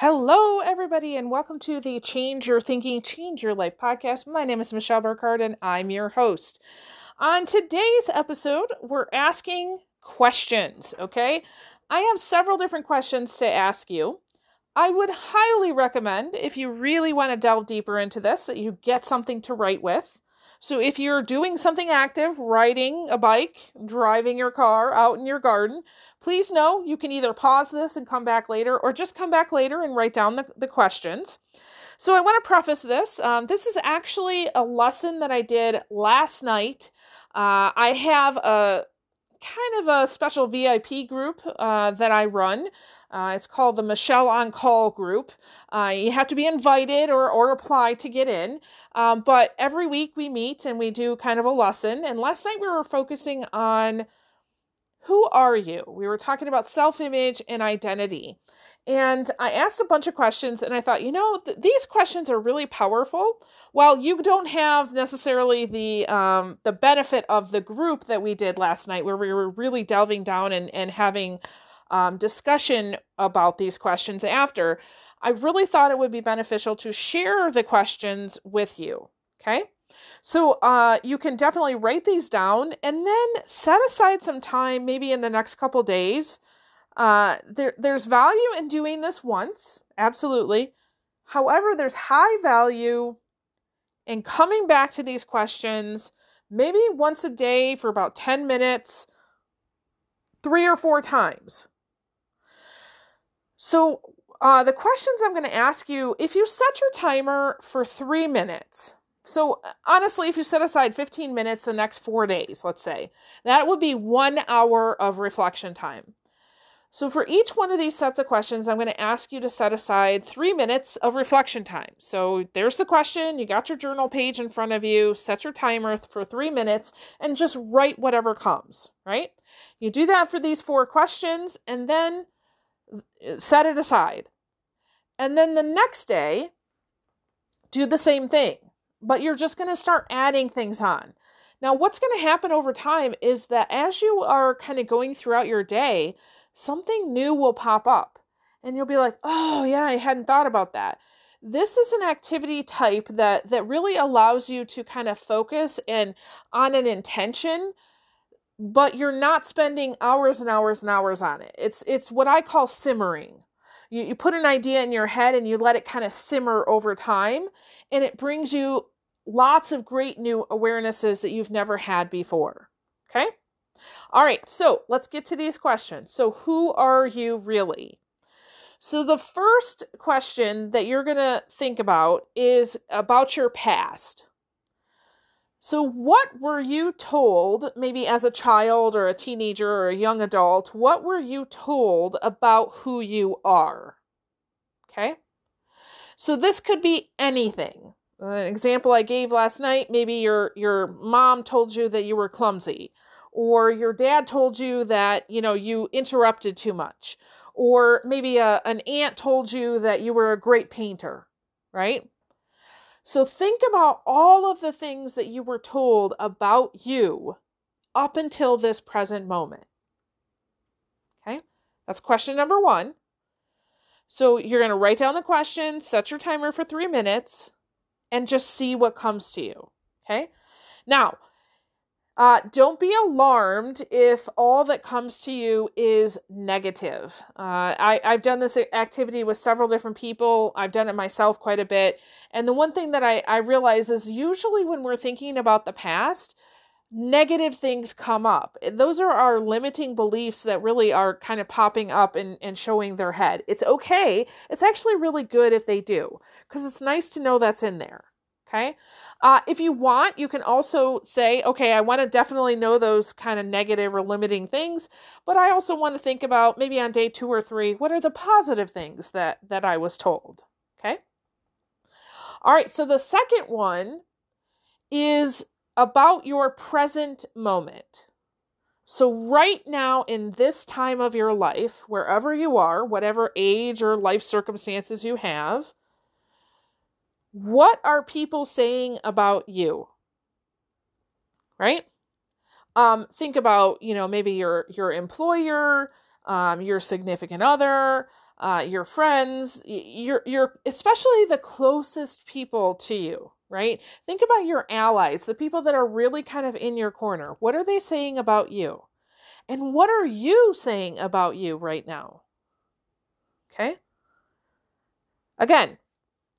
Hello, everybody, and welcome to the Change Your Thinking, Change Your Life podcast. My name is Michelle Burkhardt, and I'm your host. On today's episode, we're asking questions, okay? I have several different questions to ask you. I would highly recommend, if you really want to delve deeper into this, that you get something to write with. So if you're doing something active, riding a bike, driving your car, out in your garden, please know you can either pause this and come back later or just come back later and write down the questions. So I want to preface this. This is actually a lesson that I did last night. I have a kind of a special VIP group that I run. It's called the Michelle on Call group. You have to be invited or apply to get in. But every week we meet and we do kind of a lesson. And last night we were focusing on who are you? We were talking about self-image and identity. And I asked a bunch of questions and I thought, you know, these questions are really powerful. While you don't have necessarily the benefit of the group that we did last night where we were really delving down and having discussion about these questions after, I really thought it would be beneficial to share the questions with you. Okay. So you can definitely write these down and then set aside some time, maybe in the next couple days. There's value in doing this once. Absolutely. However, there's high value in coming back to these questions, maybe once a day for about 10 minutes, 3 or 4 times. So the questions I'm going to ask you, if you set your timer for 3 minutes, so honestly, if you set aside 15 minutes the next 4 days, let's say, that would be 1 hour of reflection time. So for each one of these sets of questions, I'm going to ask you to set aside 3 minutes of reflection time. So there's the question, you got your journal page in front of you, set your timer for 3 minutes and just write whatever comes, right? You do that for these 4 questions and then set it aside. And then the next day, do the same thing, but you're just going to start adding things on. Now, what's going to happen over time is that as you are kind of going throughout your day, something new will pop up and you'll be like, oh yeah, I hadn't thought about that. This is an activity type that really allows you to kind of focus and on an intention, but you're not spending hours and hours and hours on it. It's what I call simmering. You put an idea in your head and you let it kind of simmer over time, and it brings you lots of great new awarenesses that you've never had before. Okay? All right, so let's get to these questions. So who are you really? So the first question that you're going to think about is about your past. So what were you told, maybe as a child or a teenager or a young adult, what were you told about who you are? Okay? So this could be anything. An example I gave last night, maybe your mom told you that you were clumsy. Or your dad told you that, you know, you interrupted too much. Or maybe an aunt told you that you were a great painter, right? So think about all of the things that you were told about you up until this present moment. Okay? That's question number 1. So you're going to write down the question, set your timer for 3 minutes, and just see what comes to you. Okay? Now, don't be alarmed if all that comes to you is negative. I've done this activity with several different people. I've done it myself quite a bit. And the one thing that I realize is usually when we're thinking about the past, negative things come up. Those are our limiting beliefs that really are kind of popping up and showing their head. It's okay. It's actually really good if they do, because it's nice to know that's in there. Okay. If you want, you can also say, okay, I want to definitely know those kind of negative or limiting things, but I also want to think about maybe on day 2 or 3, what are the positive things that I was told? Okay. All right. So the second one is about your present moment. So right now in this time of your life, wherever you are, whatever age or life circumstances you have, what are people saying about you? Right? Think about, you know, maybe your employer, your significant other, your friends, your especially the closest people to you, right? Think about your allies, the people that are really kind of in your corner. What are they saying about you? And what are you saying about you right now? Okay. Again,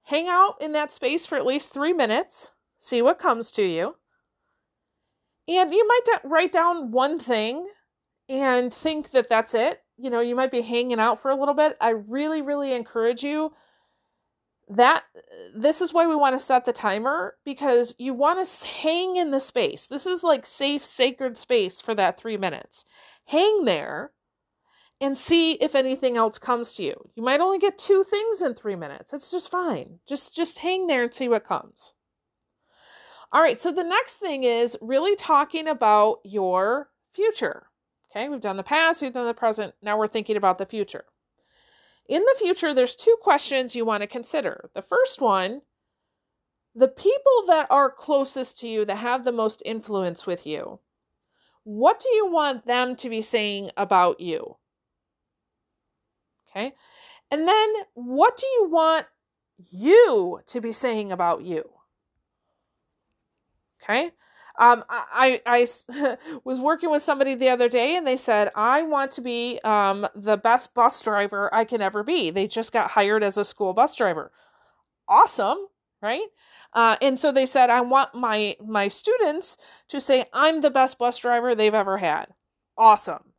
hang out in that space for at least 3 minutes. See what comes to you. And you might write down one thing and think that that's it. You know, you might be hanging out for a little bit. I really, really encourage you that this is why we want to set the timer, because you want to hang in the space. This is like safe, sacred space for that 3 minutes. Hang there and see if anything else comes to you. You might only get 2 things in 3 minutes. It's just fine. Just hang there and see what comes. All right, so the next thing is really talking about your future. Okay, we've done the past, we've done the present, now we're thinking about the future. In the future, there's 2 questions you want to consider. The first one, the people that are closest to you, that have the most influence with you, what do you want them to be saying about you? Okay, and then what do you want you to be saying about you? Okay. I was working with somebody the other day and they said, I want to be the best bus driver I can ever be. They just got hired as a school bus driver. Awesome, right? And so they said, I want my students to say, I'm the best bus driver they've ever had. Awesome.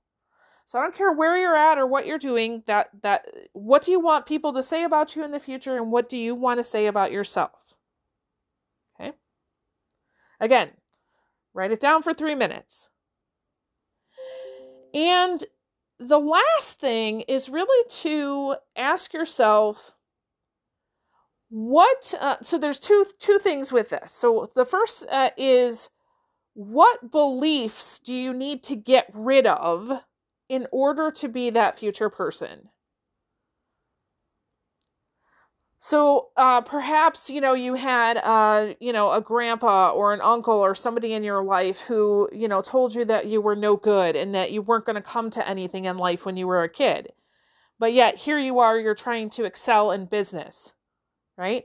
So I don't care where you're at or what you're doing, that what do you want people to say about you in the future, and what do you want to say about yourself? Okay. Again, write it down for 3 minutes. And the last thing is really to ask yourself, so there's two things with this. So the first is, what beliefs do you need to get rid of in order to be that future person? So perhaps, you know, you had, a grandpa or an uncle or somebody in your life who, you know, told you that you were no good and that you weren't going to come to anything in life when you were a kid. But yet here you are, you're trying to excel in business, right?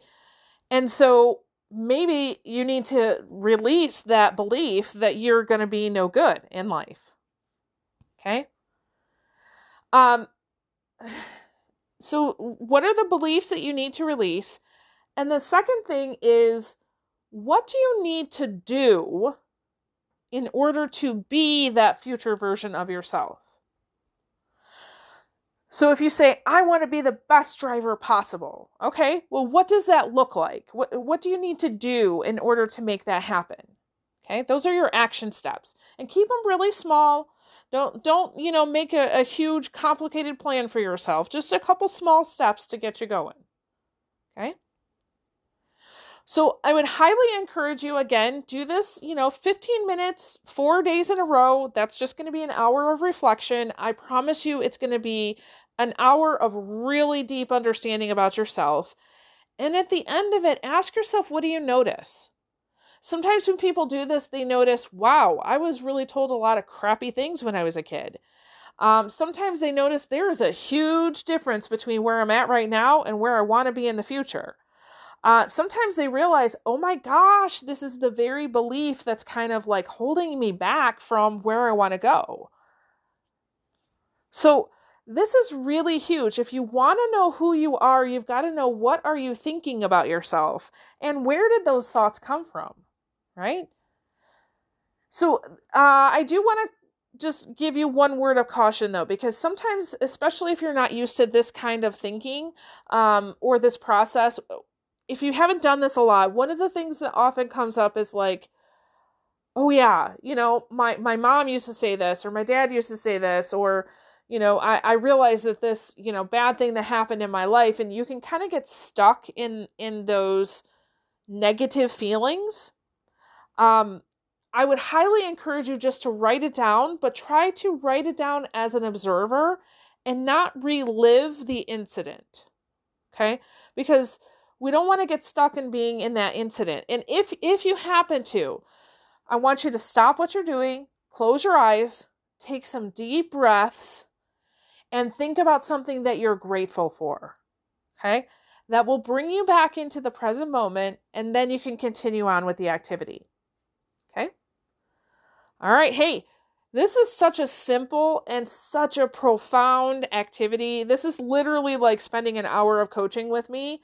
And so maybe you need to release that belief that you're going to be no good in life. Okay. So what are the beliefs that you need to release? And the second thing is, what do you need to do in order to be that future version of yourself? So if you say, I want to be the best driver possible. Okay, well, what does that look like? What do you need to do in order to make that happen? Okay, those are your action steps. And keep them really small. Don't make a huge, complicated plan for yourself. Just a couple small steps to get you going, okay? So I would highly encourage you, again, do this, 15 minutes, 4 days in a row. That's just going to be an hour of reflection. I promise you it's going to be an hour of really deep understanding about yourself. And at the end of it, ask yourself, what do you notice? Sometimes when people do this, they notice, wow, I was really told a lot of crappy things when I was a kid. Sometimes they notice there is a huge difference between where I'm at right now and where I want to be in the future. Sometimes they realize, oh my gosh, this is the very belief that's kind of like holding me back from where I want to go. So this is really huge. If you want to know who you are, you've got to know what are you thinking about yourself and where did those thoughts come from? Right? So I do want to just give you one word of caution, though, because sometimes, especially if you're not used to this kind of thinking or this process, if you haven't done this a lot, one of the things that often comes up is like, oh, yeah, my mom used to say this, or my dad used to say this, or, I realized that this, bad thing that happened in my life. And you can kind of get stuck in those negative feelings. I would highly encourage you just to write it down, but try to write it down as an observer and not relive the incident. Okay? Because we don't want to get stuck in being in that incident. And if you happen to, I want you to stop what you're doing, close your eyes, take some deep breaths, and think about something that you're grateful for. Okay? That will bring you back into the present moment, and then you can continue on with the activity. Okay? All right. Hey, this is such a simple and such a profound activity. This is literally like spending an hour of coaching with me.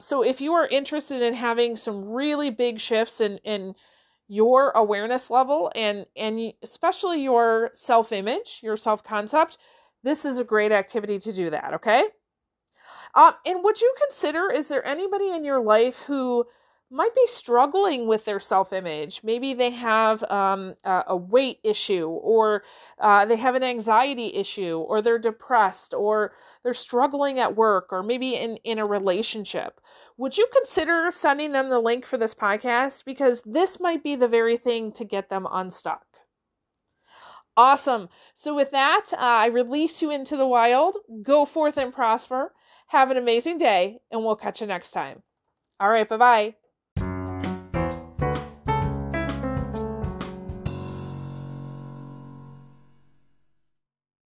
So if you are interested in having some really big shifts in your awareness level and especially your self-image, your self-concept, this is a great activity to do that, okay? And would you consider, is there anybody in your life who might be struggling with their self-image? Maybe they have a weight issue, or they have an anxiety issue, or they're depressed, or they're struggling at work, or maybe in a relationship. Would you consider sending them the link for this podcast? Because this might be the very thing to get them unstuck. Awesome. So with that, I release you into the wild. Go forth and prosper. Have an amazing day, and we'll catch you next time. All right, bye-bye.